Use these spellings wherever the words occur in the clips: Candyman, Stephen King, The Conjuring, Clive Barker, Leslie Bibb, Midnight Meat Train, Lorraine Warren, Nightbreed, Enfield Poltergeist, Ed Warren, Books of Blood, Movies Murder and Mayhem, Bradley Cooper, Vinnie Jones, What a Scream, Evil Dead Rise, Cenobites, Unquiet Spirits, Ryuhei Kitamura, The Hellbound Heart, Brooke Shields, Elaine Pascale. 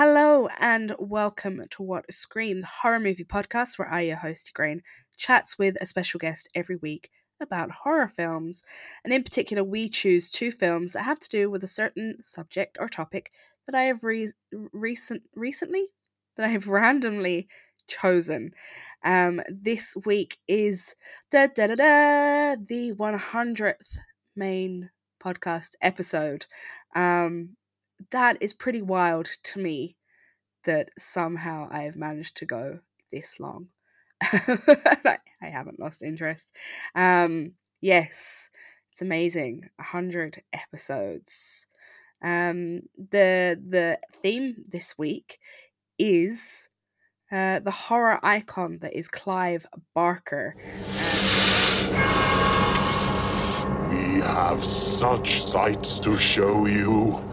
Hello and welcome to What a Scream, the horror movie podcast where I, your host, Grain, chats with a special guest every week about horror films. And in particular, we choose two films that have to do with a certain subject or topic that I have randomly chosen. This week is the 100th main podcast episode. That is pretty wild to me that somehow I have managed to go this long. I haven't lost interest. Yes, it's amazing. 100 episodes. The theme this week is the horror icon that is Clive Barker. We have such sights to show you.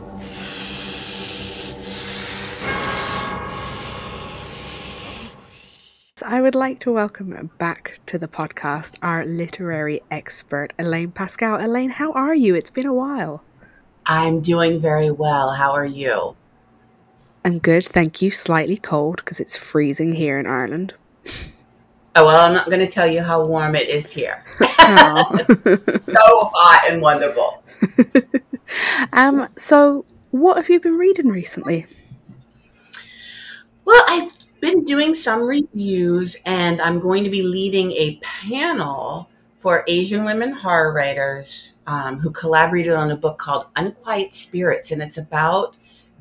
I would like to welcome back to the podcast our literary expert, Elaine Pascale. Elaine, how are you? It's been a while. I'm doing very well. How are you? I'm good, thank you. Slightly cold because it's freezing here in Ireland. Oh, well, I'm not going to tell you how warm it is here. Oh. It's so hot and wonderful. So what have you been reading recently? Well, I've been doing some reviews, and I'm going to be leading a panel for Asian women horror writers who collaborated on a book called Unquiet Spirits, and it's about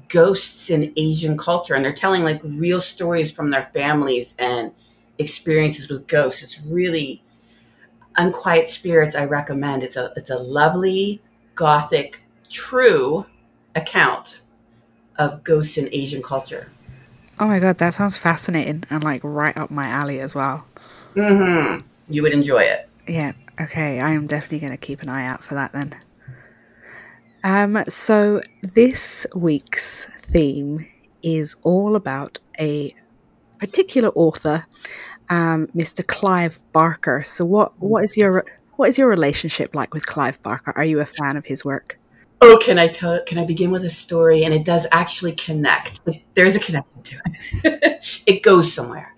ghosts in Asian culture, and they're telling like real stories from their families and experiences with ghosts. It's really Unquiet Spirits. I recommend. It's a lovely gothic true account of ghosts in Asian culture. Oh my God, that sounds fascinating and like right up my alley as well. Mm-hmm. You would enjoy it. Yeah. Okay. I am definitely going to keep an eye out for that then. So this week's theme is all about a particular author, Mr. Clive Barker. So what is your relationship like with Clive Barker? Are you a fan of his work? Oh, can I begin with a story? And it does actually connect. There's a connection to it. It goes somewhere.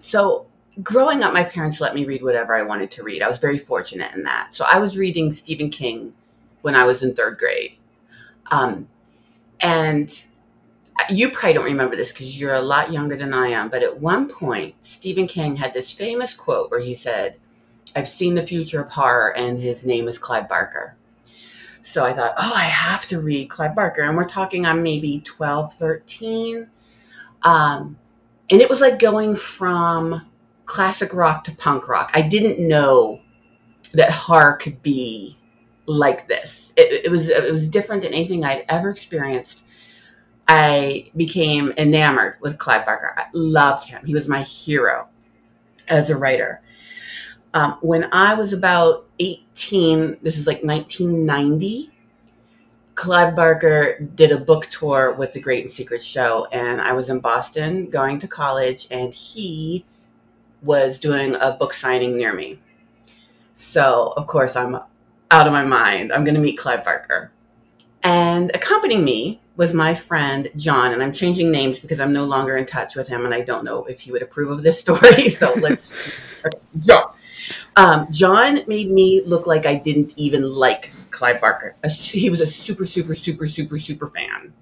So growing up, my parents let me read whatever I wanted to read. I was very fortunate in that. So I was reading Stephen King when I was in third grade. And you probably don't remember this because you're a lot younger than I am. But at one point, Stephen King had this famous quote where he said, "I've seen the future of horror, and his name is Clive Barker." So I thought, I have to read Clive Barker. And we're talking I'm maybe 12, 13. And it was like going from classic rock to punk rock. I didn't know that horror could be like this. It was different than anything I'd ever experienced. I became enamored with Clive Barker. I loved him. He was my hero as a writer. When I was about 18, this is like 1990, Clive Barker did a book tour with The Great and Secret Show, and I was in Boston going to college, and he was doing a book signing near me. So, of course, I'm out of my mind. I'm going to meet Clive Barker. And accompanying me was my friend John, and I'm changing names because I'm no longer in touch with him, and I don't know if he would approve of this story, so let's... Okay, John. John made me look like I didn't even like Clive Barker. He was a super, super, super, super, super fan.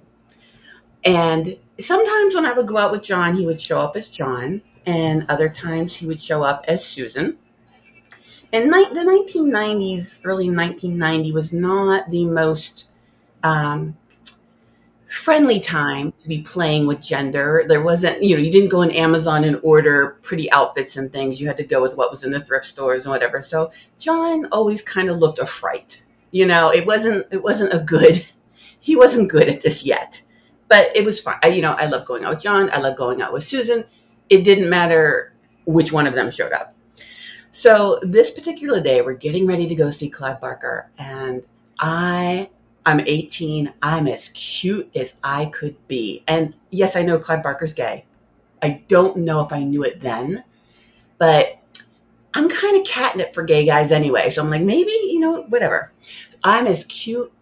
And sometimes when I would go out with John, he would show up as John. And other times he would show up as Susan. And the 1990s, early 1990 was not the most friendly time to be playing with gender. There wasn't, you didn't go on Amazon and order pretty outfits and things. You had to go with what was in the thrift stores and whatever. So John always kind of looked a fright. He wasn't good at this yet, but it was fun. I love going out with John. I love going out with Susan. It didn't matter which one of them showed up. So this particular day, we're getting ready to go see Clive Barker, and I I'm 18. I'm as cute as I could be. And yes, I know Clive Barker's gay. I don't know if I knew it then, but I'm kind of catnip for gay guys anyway. So I'm like, maybe, you know, whatever. I'm as cute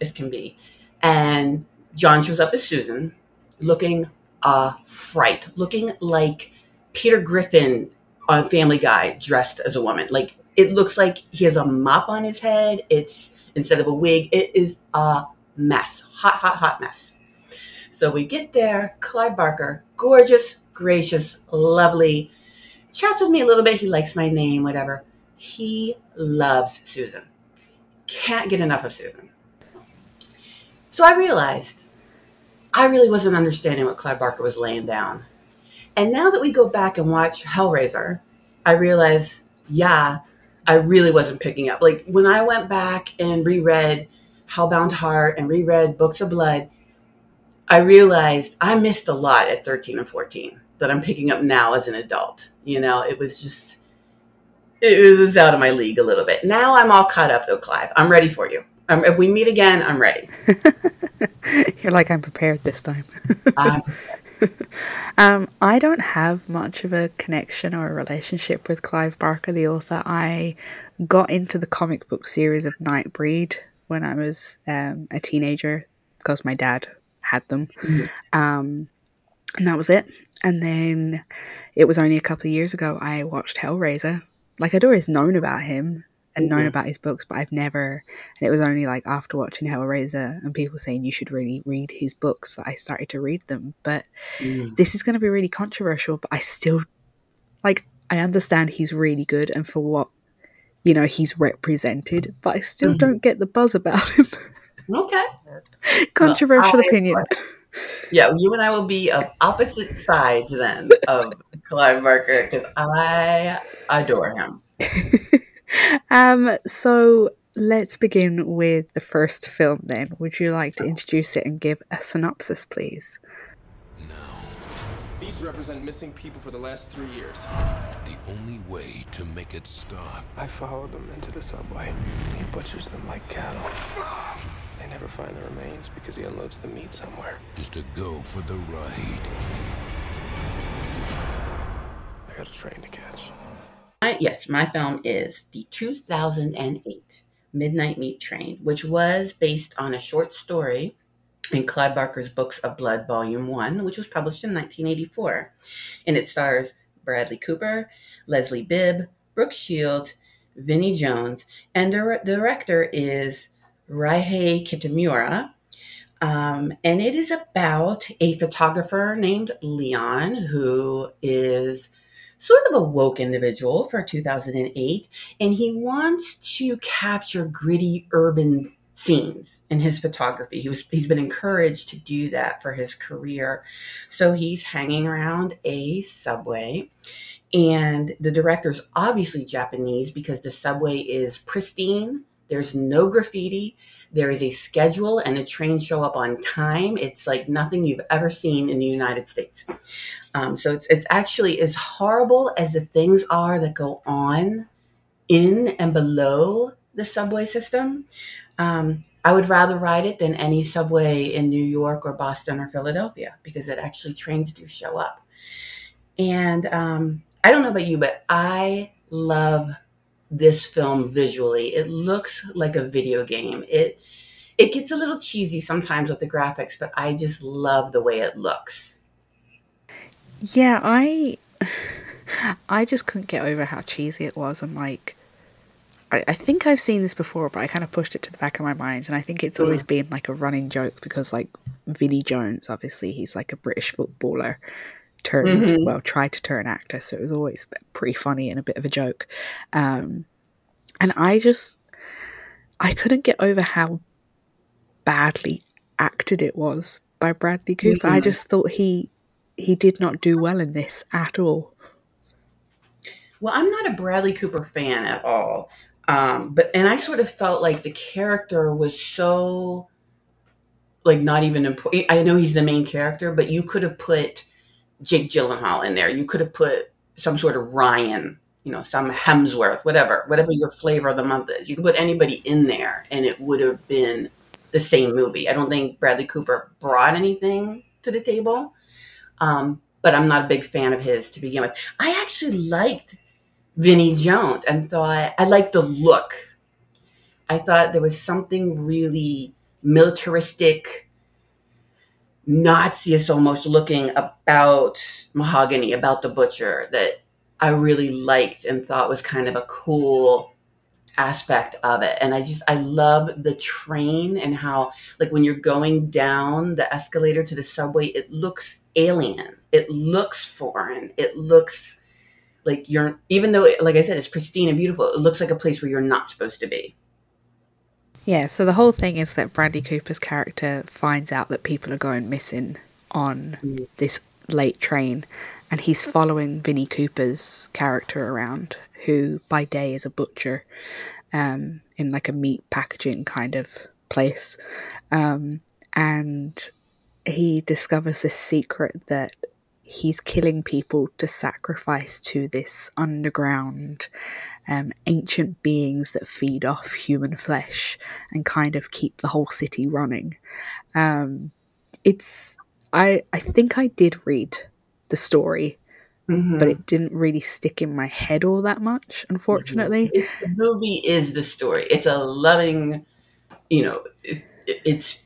as can be. And John shows up as Susan, looking a fright, looking like Peter Griffin on Family Guy dressed as a woman. Like, it looks like he has a mop on his head. It's instead of a wig. It is a mess. Hot mess. So we get there. Clive Barker, gorgeous, gracious, lovely. Chats with me a little bit. He likes my name, whatever. He loves Susan. Can't get enough of Susan. So I realized I really wasn't understanding what Clive Barker was laying down. And now that we go back and watch Hellraiser, I realize, yeah, I really wasn't picking up. Like, when I went back and reread Hellbound Heart and reread Books of Blood, I realized I missed a lot at 13 and 14 that I'm picking up now as an adult. You know, it was out of my league a little bit. Now I'm all caught up though, Clive. I'm ready for you. If we meet again, I'm ready. You're like, I'm prepared this time. I don't have much of a connection or a relationship with Clive Barker, the author. I got into the comic book series of Nightbreed when I was a teenager because my dad had them. Mm-hmm. And that was it. And then it was only a couple of years ago I watched Hellraiser. Like, I'd always known about him and known about his books, but I've never, and it was only like after watching Hellraiser and people saying you should really read his books that I started to read them. But this is going to be really controversial, but I still, like, I understand he's really good and for what, you know, he's represented, but I still don't get the buzz about him. Okay. Controversial opinion. Yeah, you and I will be of opposite sides then of Clive Barker because I adore him. So let's begin with the first film then. Would you like to introduce it and give a synopsis, please? No. These represent missing people for the last 3 years. The only way to make it stop. I followed them into the subway. He butchers them like cattle. They never find the remains because he unloads the meat somewhere. Is to go for the ride. I got a train to catch. My film is the 2008 Midnight Meat Train, which was based on a short story in Clive Barker's Books of Blood, Volume 1, which was published in 1984. And it stars Bradley Cooper, Leslie Bibb, Brooke Shields, Vinnie Jones, and the director is Ryuhei Kitamura, and it is about a photographer named Leon, who is sort of a woke individual for 2008, and he wants to capture gritty urban scenes in his photography. He's been encouraged to do that for his career, so he's hanging around a subway. And the director's obviously Japanese because the subway is pristine. There's no graffiti. There is a schedule and the trains show up on time. It's like nothing you've ever seen in the United States. So it's actually as horrible as the things are that go on in and below the subway system. I would rather ride it than any subway in New York or Boston or Philadelphia because it actually trains do show up. And I don't know about you, but I love this film visually. It looks like a video game. It gets a little cheesy sometimes with the graphics, but I just love the way it looks. Yeah, I just couldn't get over how cheesy it was. And like, I think I've seen this before, but I kind of pushed it to the back of my mind. And I think it's always been like a running joke because like Vinnie Jones, obviously he's like a British footballer turned, tried to turn actor, so it was always pretty funny and a bit of a joke. And I couldn't get over how badly acted it was by Bradley Cooper. I just thought he did not do well in this at all. Well, I'm not a Bradley Cooper fan at all, but I sort of felt like the character was so like not even important. I know he's the main character, but you could have put Jake Gyllenhaal in there. You could have put some sort of Ryan, you know, some Hemsworth, whatever your flavor of the month is. You could put anybody in there and it would have been the same movie. I don't think Bradley Cooper brought anything to the table, but I'm not a big fan of his to begin with. I actually liked Vinnie Jones and thought I liked the look. I thought there was something really militaristic, Naziist almost looking about Mahogany, about the butcher, that I really liked and thought was kind of a cool aspect of it. And I love the train and how, like, when you're going down the escalator to the subway, it looks alien. It looks foreign. It looks like you're, even though, like I said, it's pristine and beautiful, it looks like a place where you're not supposed to be. Yeah, so the whole thing is that Bradley Cooper's character finds out that people are going missing on this late train, and he's following Vinnie Cooper's character around, who by day is a butcher in like a meat packaging kind of place. And he discovers this secret that he's killing people to sacrifice to this underground ancient beings that feed off human flesh and kind of keep the whole city running. I think I did read the story, but it didn't really stick in my head all that much, unfortunately. The movie is the story. It's a loving, it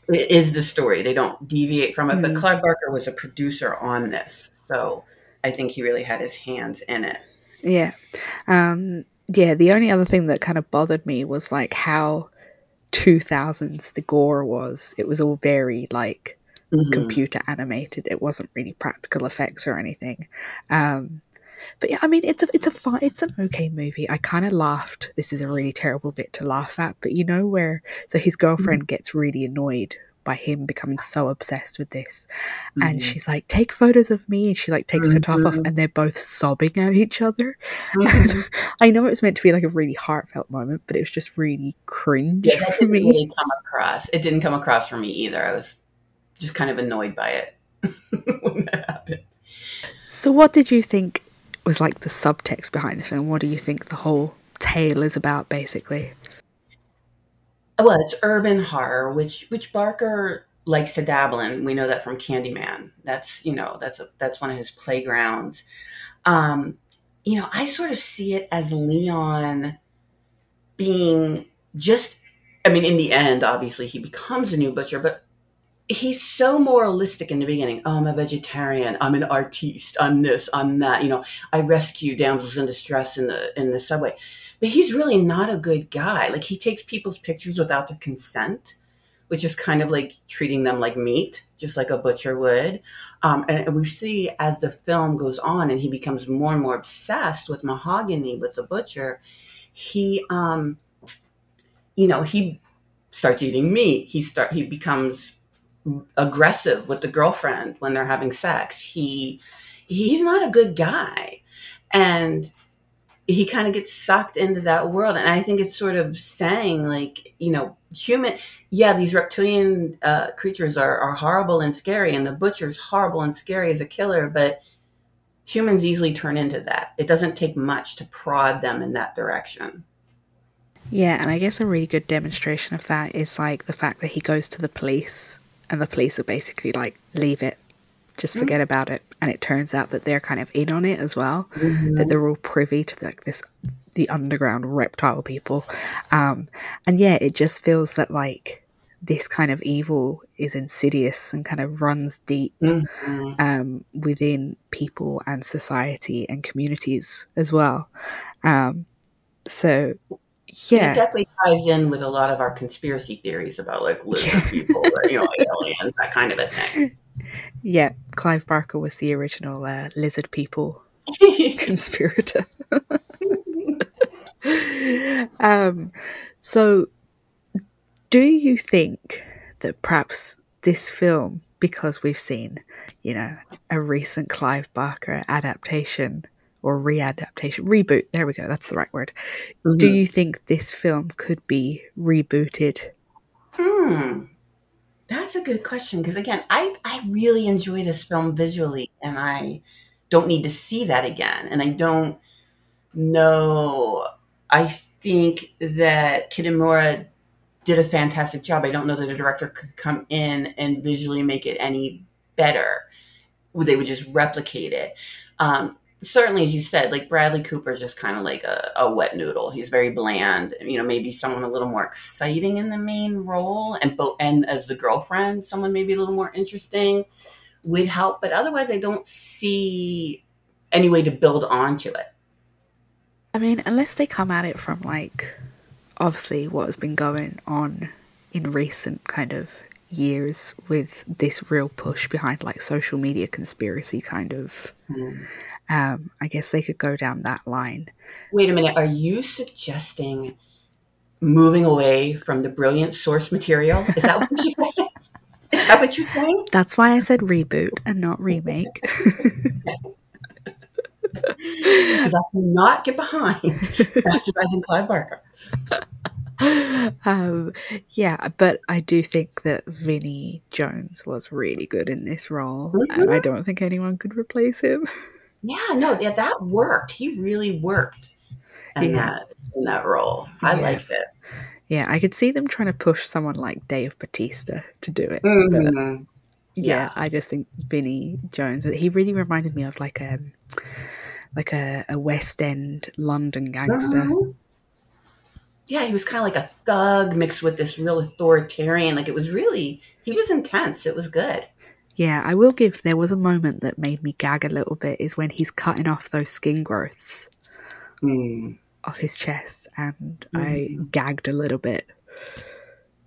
is the story. They don't deviate from it. But Clive Barker was a producer on this, so I think he really had his hands in it. Yeah. The only other thing that kind of bothered me was like how 2000s the gore was. It was all very like computer animated. It wasn't really practical effects or anything. But yeah, I mean, it's an okay movie. I kind of laughed. This is a really terrible bit to laugh at, but you know where, so his girlfriend gets really annoyed by him becoming so obsessed with this, and she's like, take photos of me, and she like takes her top off, and they're both sobbing at each other. And I know it was meant to be like a really heartfelt moment, but it was just really cringe for me. It didn't come across for me either. I was just kind of annoyed by it when that happened. So what did you think was like the subtext behind the film? What do you think the whole tale is about, basically? Well, it's urban horror, which Barker likes to dabble in. We know that from Candyman. That's that's one of his playgrounds. I sort of see it as Leon being just, I mean, in the end, obviously he becomes a new butcher, but he's so moralistic in the beginning. Oh, I'm a vegetarian. I'm an artiste. I'm this. I'm that. I rescue damsels in distress in the subway. But he's really not a good guy. Like, he takes people's pictures without their consent, which is kind of like treating them like meat, just like a butcher would. And we see as the film goes on and he becomes more and more obsessed with Mahogany, with the butcher, he, he starts eating meat. He becomes aggressive with the girlfriend when they're having sex. He's not a good guy, and he kind of gets sucked into that world. And I think it's sort of saying, like, these reptilian creatures are horrible and scary, and the butcher's horrible and scary as a killer, but humans easily turn into that. It doesn't take much to prod them in that direction. Yeah, and I guess a really good demonstration of that is like the fact that he goes to the police, and the police are basically like, leave it, just forget about it. And it turns out that they're kind of in on it as well, that they're all privy to the underground reptile people. It just feels that like this kind of evil is insidious and kind of runs deep within people and society and communities as well. Yeah. It definitely ties in with a lot of our conspiracy theories about like lizard people, or, aliens, that kind of a thing. Yeah, Clive Barker was the original lizard people conspirator. So do you think that perhaps this film, because we've seen, a recent Clive Barker adaptation, or readaptation, reboot, there we go, that's the right word. Do you think this film could be rebooted? That's a good question, because again, I really enjoy this film visually, and I don't need to see that again. And I don't know, I think that Kitamura did a fantastic job. I don't know that a director could come in and visually make it any better. They would just replicate it. Certainly, as you said, like Bradley Cooper is just kind of like a wet noodle. He's very bland. You know, maybe someone a little more exciting in the main role, and as the girlfriend, someone maybe a little more interesting would help. But otherwise, I don't see any way to build onto it. I mean, unless they come at it from like obviously what has been going on in recent kind of years with this real push behind like social media conspiracy kind of I guess they could go down that line. Wait a minute, are you suggesting moving away from the brilliant source material? Is that what you're suggesting? Is that what you're saying? That's why I said reboot and not remake. Because I cannot get behind bastardizing Clive Barker. Yeah, but I do think that Vinnie Jones was really good in this role, and I don't think anyone could replace him. Yeah, that worked. He really worked in that role. I liked it. Yeah, I could see them trying to push someone like Dave Bautista to do it. But yeah, I just think Vinnie Jones, he really reminded me of like a West End London gangster. Yeah, he was kind of like a thug mixed with this real authoritarian. Like, it was really, he was intense. It was good. Yeah, I will give, there was a moment that made me gag a little bit is when he's cutting off those skin growths off his chest, and I gagged a little bit.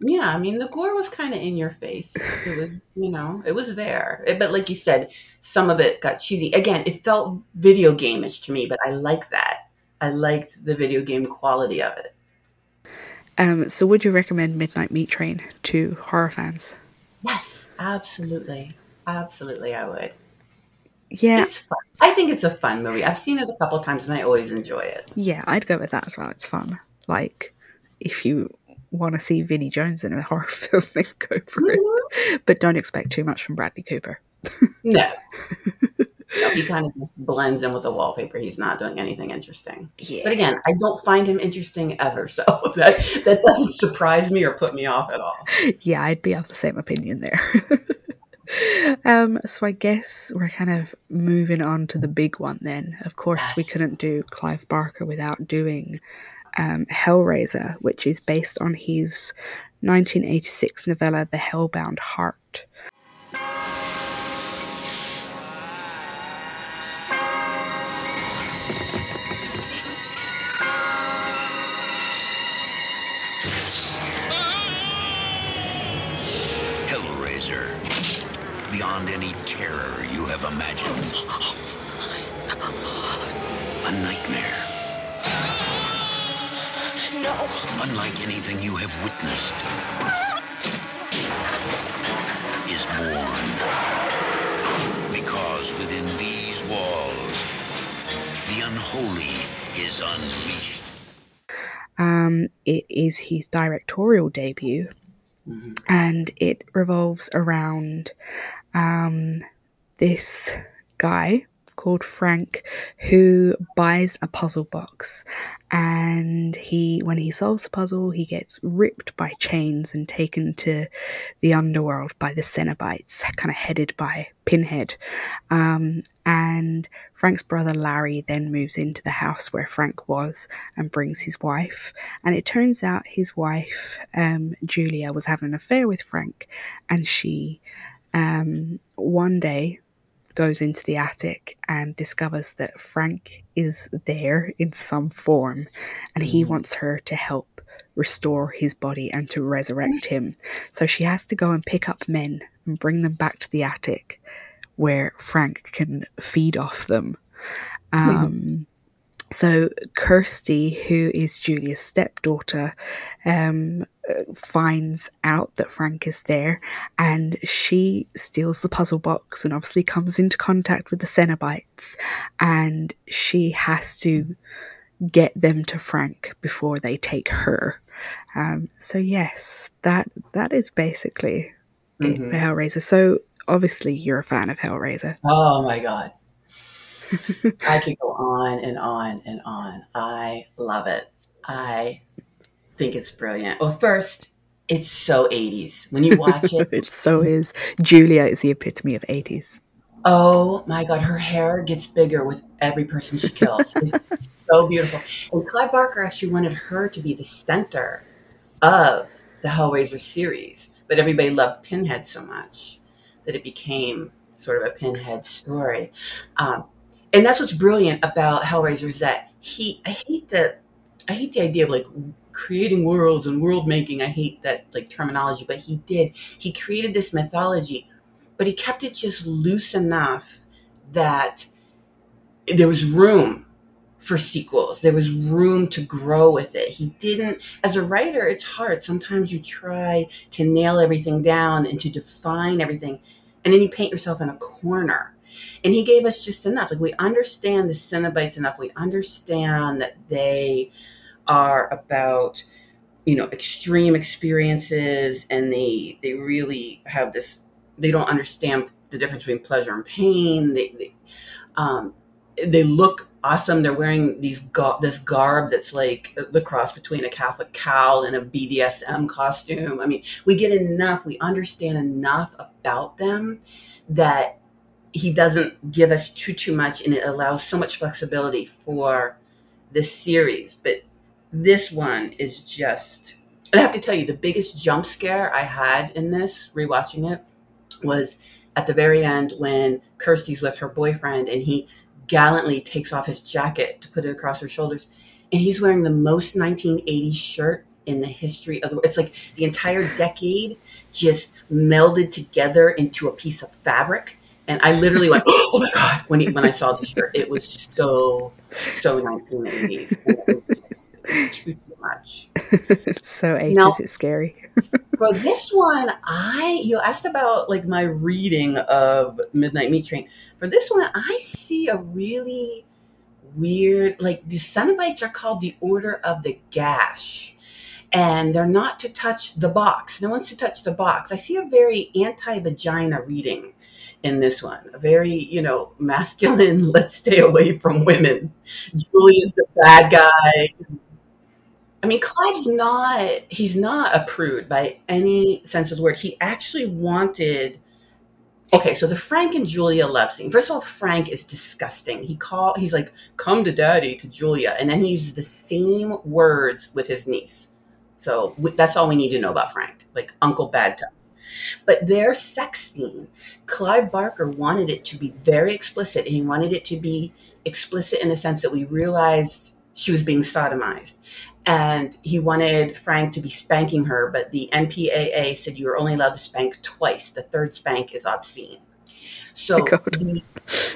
Yeah, I mean, the gore was kind of in your face. It was, it was there. But like you said, some of it got cheesy. Again, it felt video game-ish to me, but I like that. I liked the video game quality of it. So would you recommend Midnight Meat Train to horror fans? Yes, absolutely. Absolutely, I would. Yeah. It's fun. I think it's a fun movie. I've seen it a couple times and I always enjoy it. Yeah, I'd go with that as well. It's fun. Like, if you want to see Vinnie Jones in a horror film, then go for it. But don't expect too much from Bradley Cooper. No, he kind of blends in with the wallpaper. He's not doing anything interesting. Yeah. But again, I don't find him interesting ever, so that doesn't surprise me or put me off at all. Yeah, I'd be of the same opinion there. So I guess we're kind of moving on to the big one then. Of course, we couldn't do Clive Barker without doing Hellraiser, which is based on his 1986 novella, The Hellbound Heart. Any terror you have imagined. A nightmare. No. Unlike anything you have witnessed, is born. Because within these walls, the unholy is unleashed. It is his directorial debut. And it revolves around this guy called Frank who buys a puzzle box, and when he solves the puzzle, he gets ripped by chains and taken to the underworld by the Cenobites, kind of headed by Pinhead. And Frank's brother Larry then moves into the house where Frank was and brings his wife, and it turns out his wife Julia was having an affair with Frank, and she one day goes into the attic and discovers that Frank is there in some form, and he wants her to help restore his body and to resurrect him. So she has to go and pick up men and bring them back to the attic where Frank can feed off them. So Kirsty, who is Julia's stepdaughter, finds out that Frank is there, and she steals the puzzle box and obviously comes into contact with the Cenobites, and she has to get them to Frank before they take her. So yes, that is basically it for Hellraiser. So obviously you're a fan of Hellraiser. Oh my god. I could go on and on and on. I love it. I think it's brilliant. Well, first, It's so 80s. When you watch it. It so is. Julia is the epitome of 80s. Oh my God, her hair gets bigger with every person she kills. It's so beautiful. And Clive Barker actually wanted her to be the center of the Hellraiser series, but everybody loved Pinhead so much that it became sort of a Pinhead story. And that's what's brilliant about Hellraiser is that I hate the idea of like creating worlds and world making. I hate that like terminology, but he created this mythology. But he kept it just loose enough that there was room for sequels. There was room to grow with it. He didn't, as a writer, it's hard. Sometimes you try to nail everything down and to define everything, and then you paint yourself in a corner. And he gave us just enough. Like, we understand the Cenobites enough. We understand that they are about, you know, extreme experiences, and they really have this. They don't understand the difference between pleasure and pain. They look awesome. They're wearing this garb that's like the cross between a Catholic cowl and a BDSM costume. I mean, we get enough. We understand enough about them that he doesn't give us too much, and it allows so much flexibility for this series. But this one is just... I have to tell you, the biggest jump scare I had in this, rewatching it, was at the very end when Kirsty's with her boyfriend and he gallantly takes off his jacket to put it across her shoulders. And he's wearing the most 1980s shirt in the history of the world. It's like the entire decade just melded together into a piece of fabric. And I literally went, oh my God, when I saw the shirt. It was so 1980s. It was just too much. It's so 80s, now, it's scary. Well, this one, you asked about like my reading of Midnight Meat Train. For this one, I see a really weird, like, the Cenobites are called the Order of the Gash, and they're not to touch the box. No one's to touch the box. I see a very anti-vagina reading in this one, a very, you know, masculine, let's stay away from women. Julia's the bad guy. I mean, Clive's he's not a prude by any sense of the word. He actually wanted, okay, so the Frank and Julia love scene. First of all, Frank is disgusting. He's like, come to daddy, to Julia. And then he uses the same words with his niece. So that's all we need to know about Frank, like Uncle Bad Guy. But their sex scene, Clive Barker wanted it to be very explicit. And he wanted it to be explicit in the sense that we realized she was being sodomized. And he wanted Frank to be spanking her, but the MPAA said you were only allowed to spank twice. The third spank is obscene. So,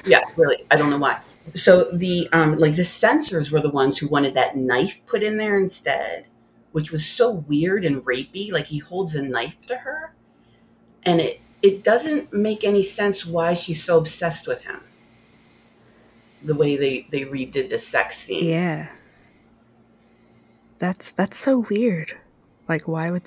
yeah, really, I don't know why. So the censors were the ones who wanted that knife put in there instead, which was so weird and rapey. Like, he holds a knife to her, and it doesn't make any sense why she's so obsessed with him. The way they redid the sex scene. Yeah. That's so weird. Like, why is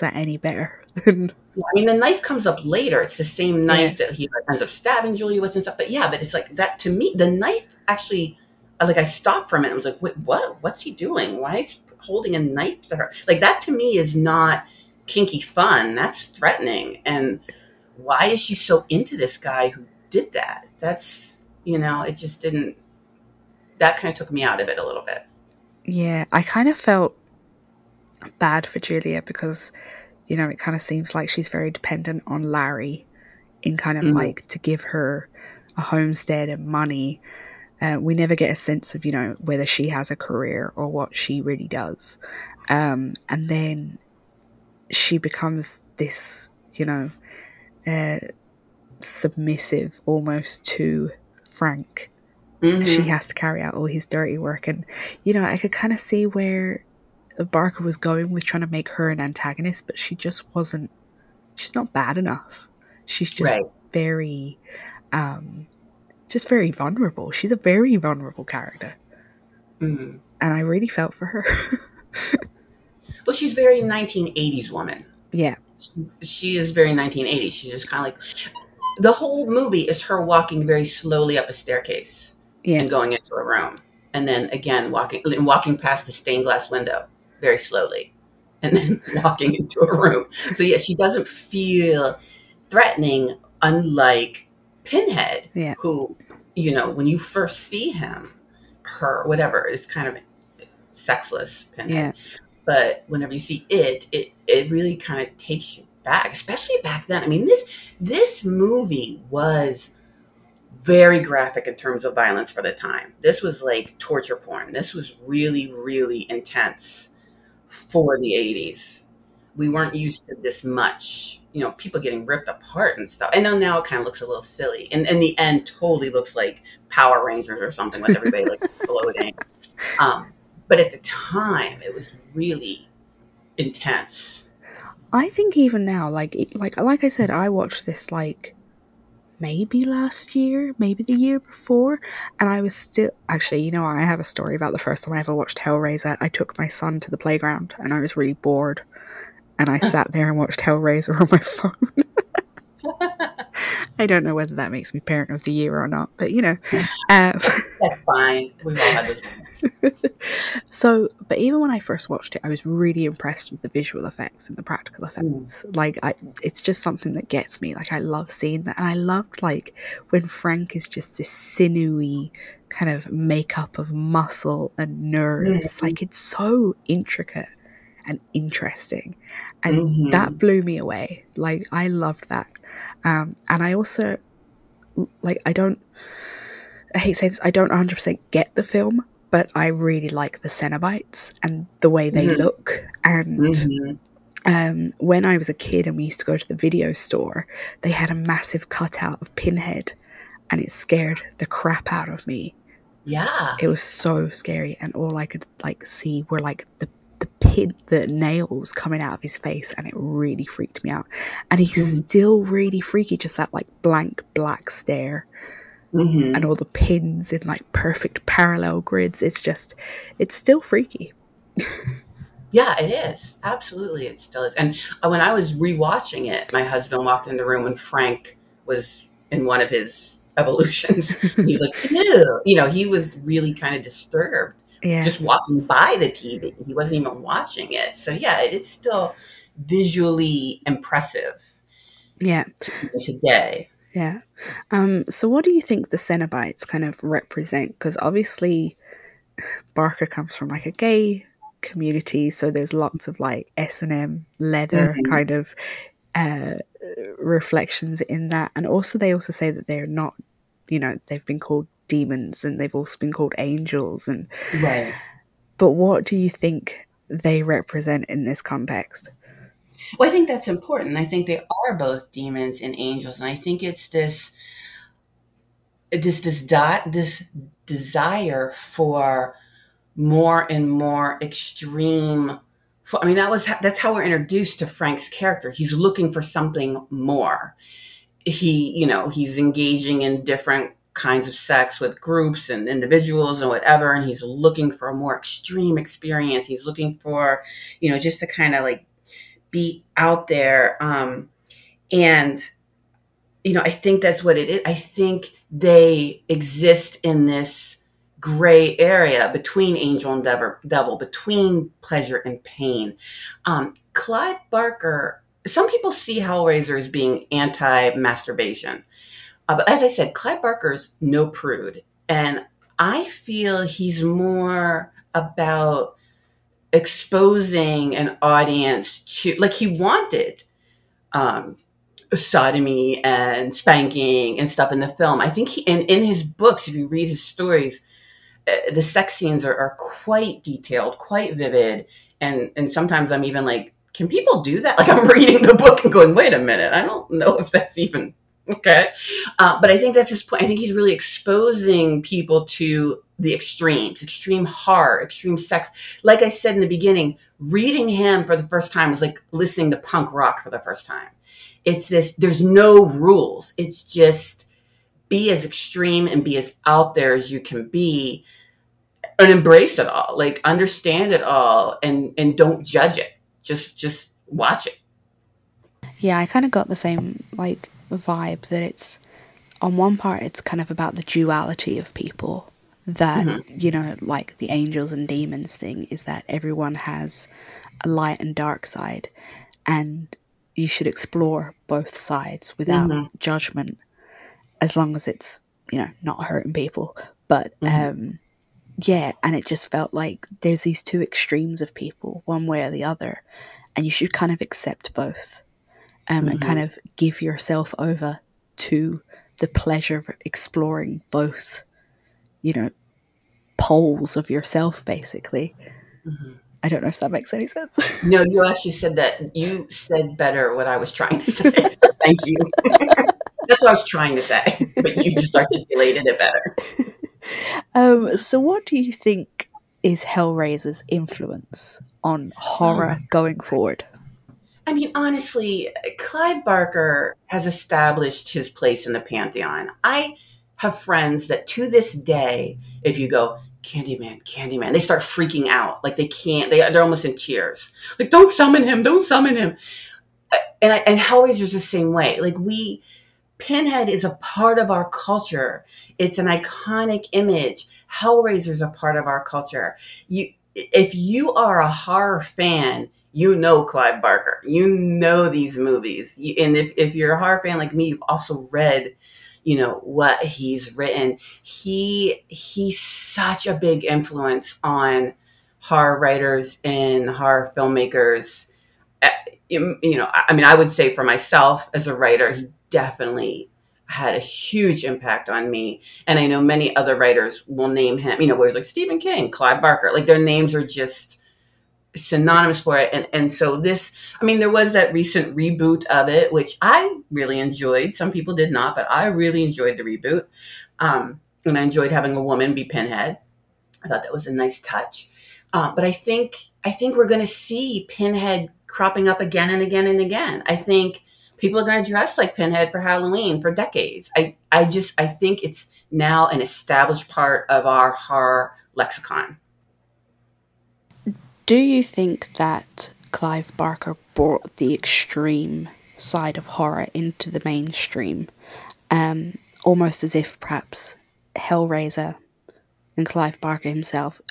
that any better? I mean, the knife comes up later. It's the same knife that he ends up stabbing Julia with and stuff. But yeah, but it's like that to me, the knife actually, like, I stopped for a minute. I was like, wait, what? What's he doing? Why is he holding a knife to her? Like, that to me is not kinky fun. That's threatening. And why is she so into this guy who did that? That's, you know, it just didn't, that kind of took me out of it a little bit. Yeah, I kind of felt bad for Julia because, you know, it kind of seems like she's very dependent on Larry in kind of like to give her a homestead and money. We never get a sense of, you know, whether she has a career or what she really does. And then she becomes this, you know, submissive almost to Frank. Mm-hmm. She has to carry out all his dirty work. And, you know, I could kind of see where Barker was going with trying to make her an antagonist, but she just wasn't, she's not bad enough. She's just very vulnerable. She's a very vulnerable character. Mm-hmm. And I really felt for her. Well, she's very 1980s woman. Yeah. She is very 1980s. She's just kind of like, the whole movie is her walking very slowly up a staircase. Yeah. And going into a room, and then again walking past the stained glass window very slowly, and then walking into a room. So yeah, she doesn't feel threatening, unlike Pinhead, yeah, who, you know, when you first see him, her, whatever, it's kind of sexless Pinhead. Yeah. But whenever you see it, it really kind of takes you back, especially back then. I mean, this movie was very graphic in terms of violence for the time. This was like torture porn. This was really, really intense for the 80s. We weren't used to this much, you know, people getting ripped apart and stuff. I know now it kind of looks a little silly. And in the end, totally looks like Power Rangers or something with everybody like floating. But at the time, it was really intense. I think even now, like I said, I watched this like maybe last year, maybe the year before, and I was still... Actually, you know, I have a story about the first time I ever watched Hellraiser. I took my son to the playground, and I was really bored, and I sat there and watched Hellraiser on my phone. I don't know whether that makes me Parent of the Year or not, but, you know. That's fine. We've all had this. So, but even when I first watched it, I was really impressed with the visual effects and the practical effects. Like, it's just something that gets me. Like, I love seeing that. And I loved, like, when Frank is just this sinewy kind of makeup of muscle and nerves. Like, it's so intricate and interesting. And that blew me away. Like, I loved that. And I also, like, I hate saying this, I don't 100% get the film, but I really like the Cenobites and the way they look. And when I was a kid and we used to go to the video store, they had a massive cutout of Pinhead, and it scared the crap out of me. Yeah. It was so scary, and all I could, like, see were, like, the nails coming out of his face, and it really freaked me out. And he's still really freaky, just that like blank black stare and all the pins in like perfect parallel grids. It's still freaky. Yeah, it is. Absolutely, it still is. And when I was rewatching it, my husband walked in the room when Frank was in one of his evolutions. He was like, ew. You know, he was really kind of disturbed. Yeah. Just walking by the TV. He wasn't even watching it. So yeah, it's still visually impressive. Yeah. Today. Yeah. So what do you think the Cenobites kind of represent? Because obviously Barker comes from like a gay community, so there's lots of like S&M leather kind of reflections in that. And also they also say that they're not, you know, they've been called demons and they've also been called angels, and right. But what do you think they represent in this context? Well, I think that's important. I think they are both demons and angels, and I think it's this desire for more and more extreme. I mean, that's how we're introduced to Frank's character. He's looking for something more. He, you know, he's engaging in different kinds of sex with groups and individuals and whatever, and he's looking for a more extreme experience. He's looking for, you know, just to kind of like be out there. And, you know, I think that's what it is. I think they exist in this gray area between angel and devil, between pleasure and pain. Clive Barker, some people see Hellraiser as being anti-masturbation. But as I said, Clive Barker's no prude. And I feel he's more about exposing an audience to, like, he wanted sodomy and spanking and stuff in the film. I think he, in his books, if you read his stories, the sex scenes are quite detailed, quite vivid. And sometimes I'm even like, can people do that? Like, I'm reading the book and going, wait a minute, I don't know if that's even... Okay. But I think that's his point. I think he's really exposing people to the extremes, extreme horror, extreme sex. Like I said in the beginning, reading him for the first time was like listening to punk rock for the first time. It's this, there's no rules. It's just be as extreme and be as out there as you can be and embrace it all. Like, understand it all and don't judge it. Just watch it. Yeah, I kind of got the same, like, vibe that it's on one part it's kind of about the duality of people that, you know, like the angels and demons thing, is that everyone has a light and dark side, and you should explore both sides without judgment, as long as it's, you know, not hurting people. But yeah, and it just felt like there's these two extremes of people, one way or the other, and you should kind of accept both, and kind of give yourself over to the pleasure of exploring both, you know, poles of yourself, basically. I don't know if that makes any sense. No, you actually said that. You said better what I was trying to say. So thank you. That's what I was trying to say, but you just articulated it better. So what do you think is Hellraiser's influence on horror going forward? I mean, honestly, Clive Barker has established his place in the pantheon. I have friends that to this day, if you go, Candyman, they start freaking out. Like they can't, they're almost in tears. Like, don't summon him. And Hellraiser's the same way. Like Pinhead is a part of our culture. It's an iconic image. Hellraiser's a part of our culture. If you are a horror fan, you know Clive Barker. You know these movies. And if you're a horror fan like me, you've also read, you know, what he's written. He's such a big influence on horror writers and horror filmmakers. You know, I mean, I would say for myself as a writer, he definitely had a huge impact on me. And I know many other writers will name him, you know, whereas like Stephen King, Clive Barker, like their names are just synonymous for it. And so this, I mean, there was that recent reboot of it, which I really enjoyed. Some people did not, but I really enjoyed the reboot. And I enjoyed having a woman be Pinhead. I thought that was a nice touch. But I think we're going to see Pinhead cropping up again and again and again. I think people are going to dress like Pinhead for Halloween for decades. I think it's now an established part of our horror lexicon. Do you think that Clive Barker brought the extreme side of horror into the mainstream? Almost as if perhaps Hellraiser and Clive Barker himself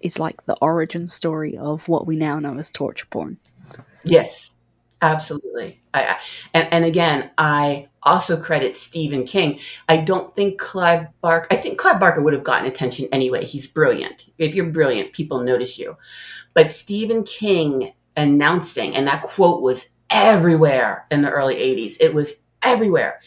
is like the origin story of what we now know as torture porn. Yes, absolutely. And again, I also credit Stephen King. I think Clive Barker would have gotten attention anyway. He's brilliant. If you're brilliant, people notice you. But Stephen King announcing, and that quote was everywhere in the early 80s. It was everywhere.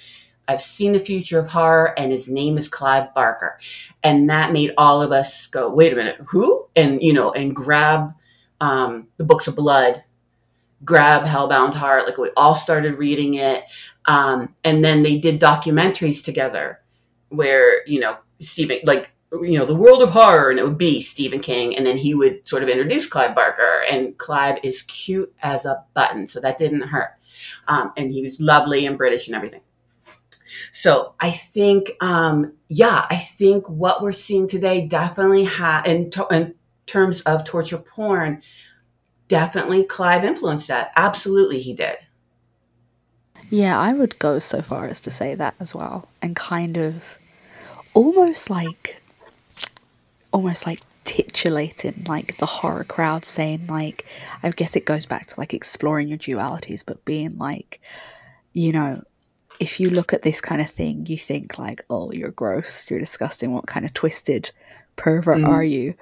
I've seen the future of horror, and his name is Clive Barker. And that made all of us go, wait a minute, who? And, you know, and grab the Books of Blood, grab Hellbound Heart. Like we all started reading it. And then they did documentaries together where, you know, Stephen, like, you know, the world of horror, and it would be Stephen King. And then he would sort of introduce Clive Barker, and Clive is cute as a button. So that didn't hurt. And he was lovely and British and everything. So I think, I think what we're seeing today definitely in terms of torture porn, definitely Clive influenced that. Absolutely he did. Yeah, I would go so far as to say that as well, and kind of almost like titulating like the horror crowd, saying like, I guess it goes back to like exploring your dualities, but being like, you know, if you look at this kind of thing, you think like, oh, you're gross, you're disgusting, what kind of twisted pervert are you?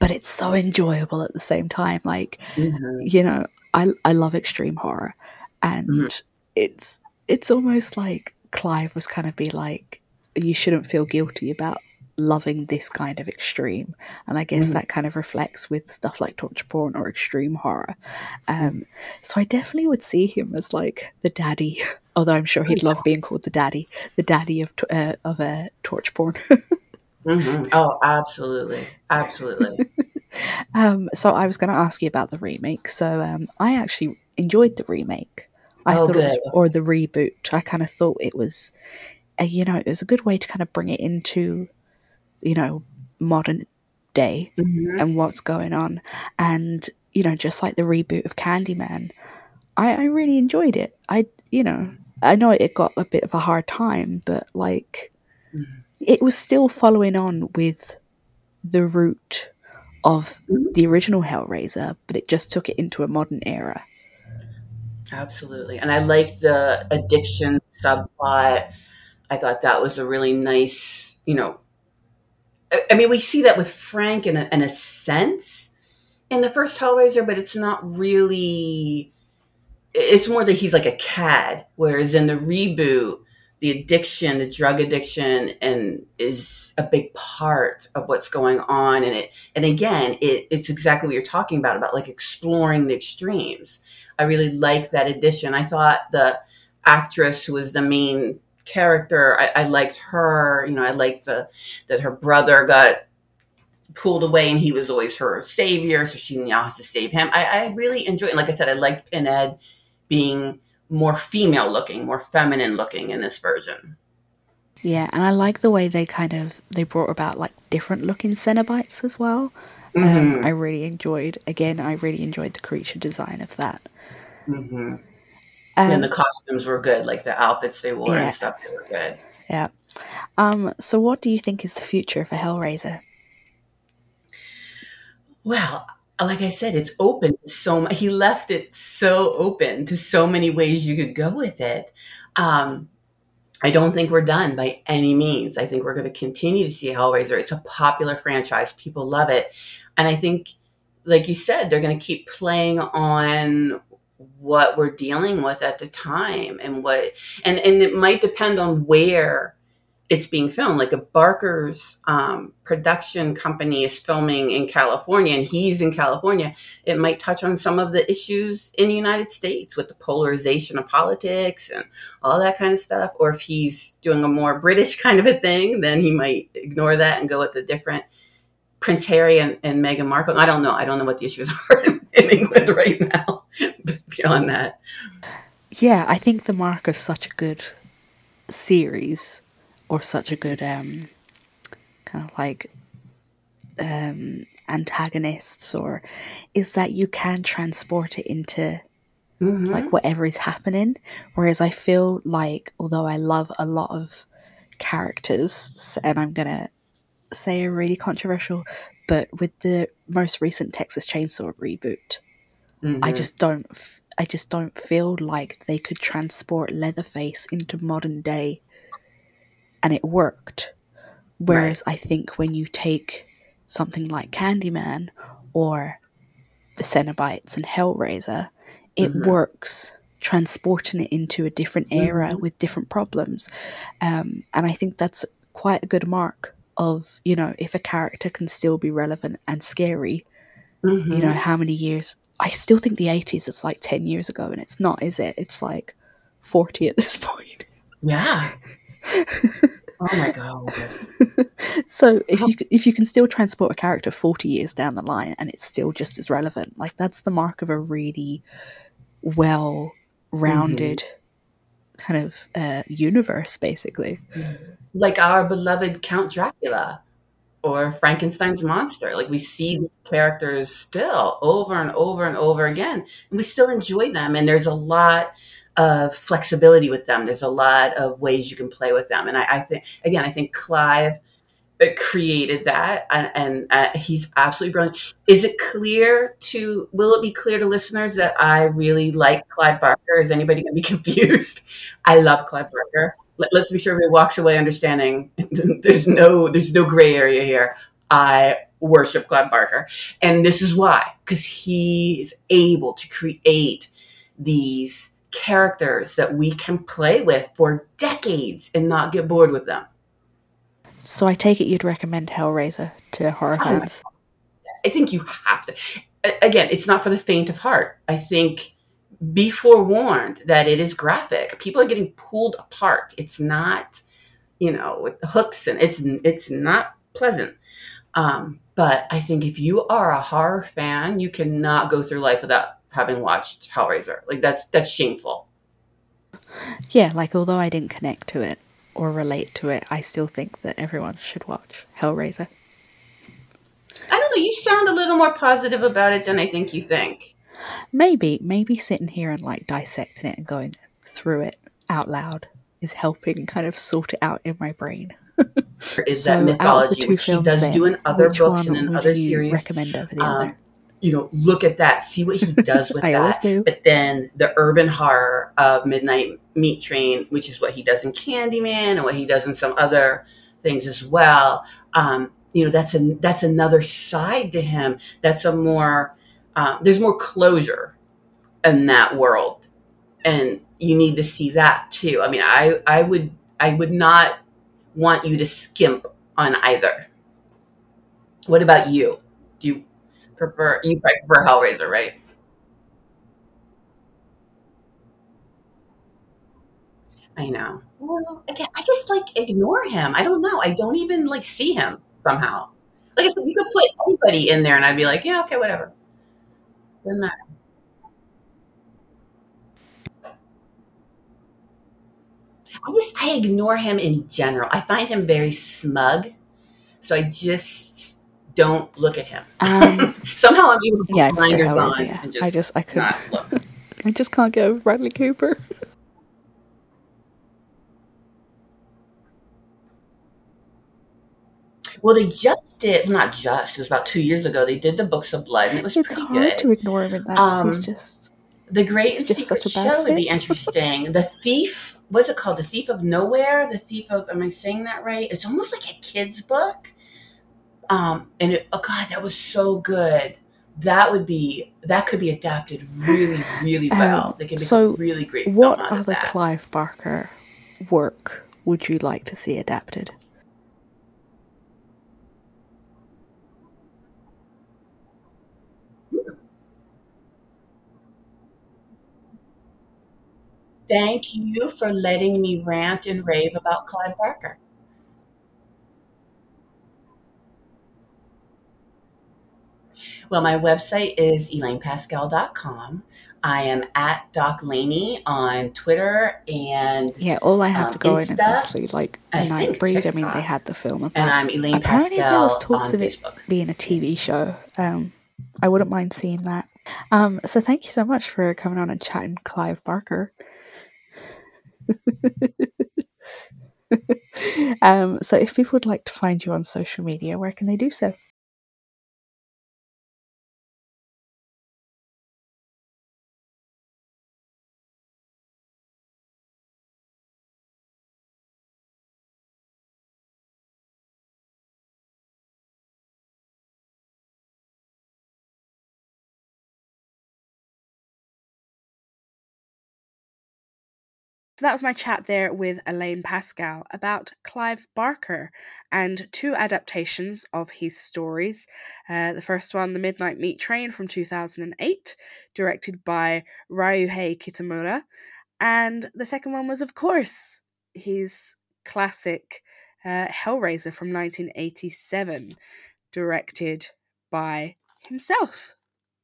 But it's so enjoyable at the same time. Like, you know, I love extreme horror, and it's almost like Clive was kind of be like, you shouldn't feel guilty about loving this kind of extreme. And I guess that kind of reflects with stuff like torture porn or extreme horror. So I definitely would see him as like the daddy, although I'm sure he'd love being called the daddy of torture porn. Oh, absolutely. So I was going to ask you about the remake. So I actually enjoyed the remake. Or the reboot. I kind of thought it was, you know, it was a good way to kind of bring it into, you know, modern day and what's going on. And, you know, just like the reboot of Candyman, I really enjoyed it. I know it got a bit of a hard time, but like it was still following on with the root of the original Hellraiser, but it just took it into a modern era. Absolutely. And I like the addiction subplot. I thought that was a really nice, you know, I mean, we see that with Frank in a sense in the first Hellraiser, but it's not really, it's more that he's like a cad, whereas in the reboot, the addiction, the drug addiction, and is a big part of what's going on. And it's exactly what you're talking about like exploring the extremes. I really like that addition. I thought the actress who was the main character, I liked her. You know, I liked that her brother got pulled away and he was always her savior, so she now has to save him. I really enjoyed it. Like I said, I liked Pinhead being more female looking, more feminine looking in this version. Yeah, and I like the way they brought about like different looking Cenobites as well. Mm-hmm. I really enjoyed the creature design of that. Mm-hmm. And the costumes were good, like the outfits they wore and stuff, they were good. Yeah. So what do you think is the future for Hellraiser? Well, like I said, it's open to so much. He left it so open to so many ways you could go with it. I don't think we're done by any means. I think we're going to continue to see Hellraiser. It's a popular franchise. People love it. And I think, like you said, they're going to keep playing on what we're dealing with at the time and it might depend on where it's being filmed. Like a Barker's production company is filming in California and he's in California. It might touch on some of the issues in the United States with the polarization of politics and all that kind of stuff. Or if he's doing a more British kind of a thing, then he might ignore that and go with a different Prince Harry and Meghan Markle. I don't know what the issues are in England right now beyond that. Yeah, I think the mark of such a good series or such a good antagonists or is that you can transport it into like whatever is happening. Whereas I feel like, although I love a lot of characters, and I'm going to say a really controversial, but with the most recent Texas Chainsaw reboot, I just don't feel like they could transport Leatherface into modern day and it worked. Whereas I think when you take something like Candyman or the Cenobites and Hellraiser, it works transporting it into a different era with different problems. And I think that's quite a good mark of, you know, if a character can still be relevant and scary, you know, how many years... I still think the 80s is like 10 years ago, and it's not, is it? It's like 40 at this point. Yeah. Oh my God. So if you can still transport a character 40 years down the line and it's still just as relevant, like that's the mark of a really well-rounded kind of universe, basically. Like our beloved Count Dracula. Or Frankenstein's monster. Like we see these characters still over and over and over again. And we still enjoy them. And there's a lot of flexibility with them. There's a lot of ways you can play with them. And I think Clive created that. And he's absolutely brilliant. Will it be clear to listeners that I really like Clive Barker? Is anybody going to be confused? I love Clive Barker. Let's be sure everybody walks away understanding there's no gray area here. I worship Clive Barker. And this is why, because he is able to create these characters that we can play with for decades and not get bored with them. So I take it you'd recommend Hellraiser to horror fans? I think you have to. Again, it's not for the faint of heart. I think... be forewarned that it is graphic. People are getting pulled apart. It's not, you know, with the hooks, and it's not pleasant. But I think if you are a horror fan, you cannot go through life without having watched Hellraiser. Like that's shameful. Yeah, like although I didn't connect to it or relate to it, I still think that everyone should watch Hellraiser. I don't know. You sound a little more positive about it than I think you think. Maybe sitting here and like dissecting it and going through it out loud is helping kind of sort it out in my brain. is that mythology, which she does do in other books and in other series. Recommend over the other? You know, look at that, see what he does with that. But then the urban horror of Midnight Meat Train, which is what he does in Candyman and what he does in some other things as well. You know, that's another side to him. That's a more, there's more closure in that world. And you need to see that too. I mean, I would not want you to skimp on either. What about you? Do you prefer Hellraiser, right? I know. Well, again, I just like ignore him. I don't know. I don't even like see him somehow. Like I said, you could put anybody in there and I'd be like, yeah, okay, whatever. Doesn't matter. I ignore him in general. I find him very smug. So I just don't look at him. Somehow I'm able to put blinders on. Yeah. And I couldn't. I just can't get over Bradley Cooper. Well, they just did, not just, it was about 2 years ago, they did the Books of Blood, and it was pretty good. It's hard to ignore him in that, because he's just... The Great and Secret Show would be interesting. The Thief, what's it called? The Thief of Nowhere? The Thief of, am I saying that right? It's almost like a kid's book. And it, oh God, that was so good. That could be adapted really, really well. They could make a really great film out of that. What other Clive Barker work would you like to see adapted? Thank you for letting me rant and rave about Clive Barker. Well, my website is elainepascale.com. I am at Doc Laney on Twitter and yeah, all I have to go in is actually like Nightbreed. I mean, they had the film of that. And I'm Elaine Pascale. Apparently, there was talks of it being a TV show. I wouldn't mind seeing that. So thank you so much for coming on and chatting, Clive Barker. So if people would like to find you on social media, where can they do so? So that was my chat there with Elaine Pascale about Clive Barker and two adaptations of his stories. The first one, The Midnight Meat Train from 2008, directed by Ryuhei Kitamura. And the second one was, of course, his classic Hellraiser from 1987, directed by himself.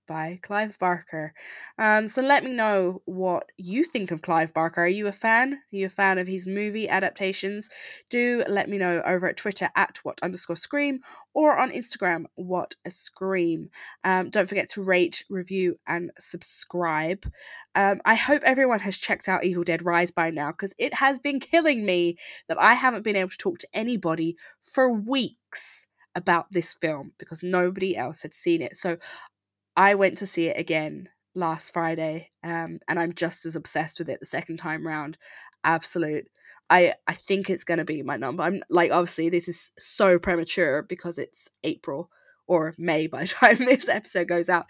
By Clive Barker. So let me know what you think of Clive Barker. Are you a fan? Are you a fan of his movie adaptations? Do let me know over at Twitter at @what_scream or on Instagram @whatascream. Don't forget to rate, review, and subscribe. I hope everyone has checked out Evil Dead Rise by now, because it has been killing me that I haven't been able to talk to anybody for weeks about this film because nobody else had seen it. So I went to see it again last Friday, and I'm just as obsessed with it the second time round. Absolute. I think it's going to be my number. I'm like, obviously, this is so premature because it's April or May by the time this episode goes out.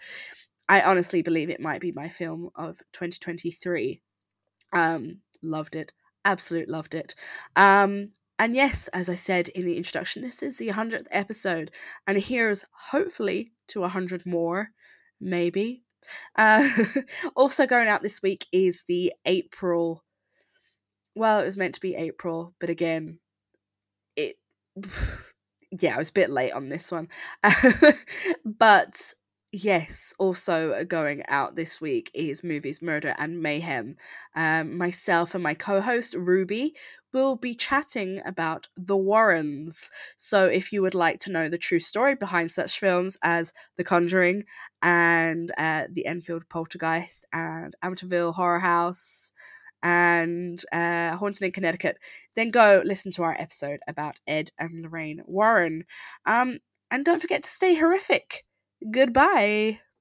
I honestly believe it might be my film of 2023. Loved it. Absolute loved it. And yes, as I said in the introduction, this is the 100th episode, and here's hopefully to 100 more. Maybe. Also going out this week is the April. Well, it was meant to be April, but again, I was a bit late on this one. But yes, also going out this week is Movies, Murder and Mayhem. Myself and my co-host Ruby will be chatting about The Warrens. So if you would like to know the true story behind such films as The Conjuring and the Enfield Poltergeist and Amityville Horror and Haunted in Connecticut, then go listen to our episode about Ed and Lorraine Warren. And don't forget to stay horrific. Goodbye.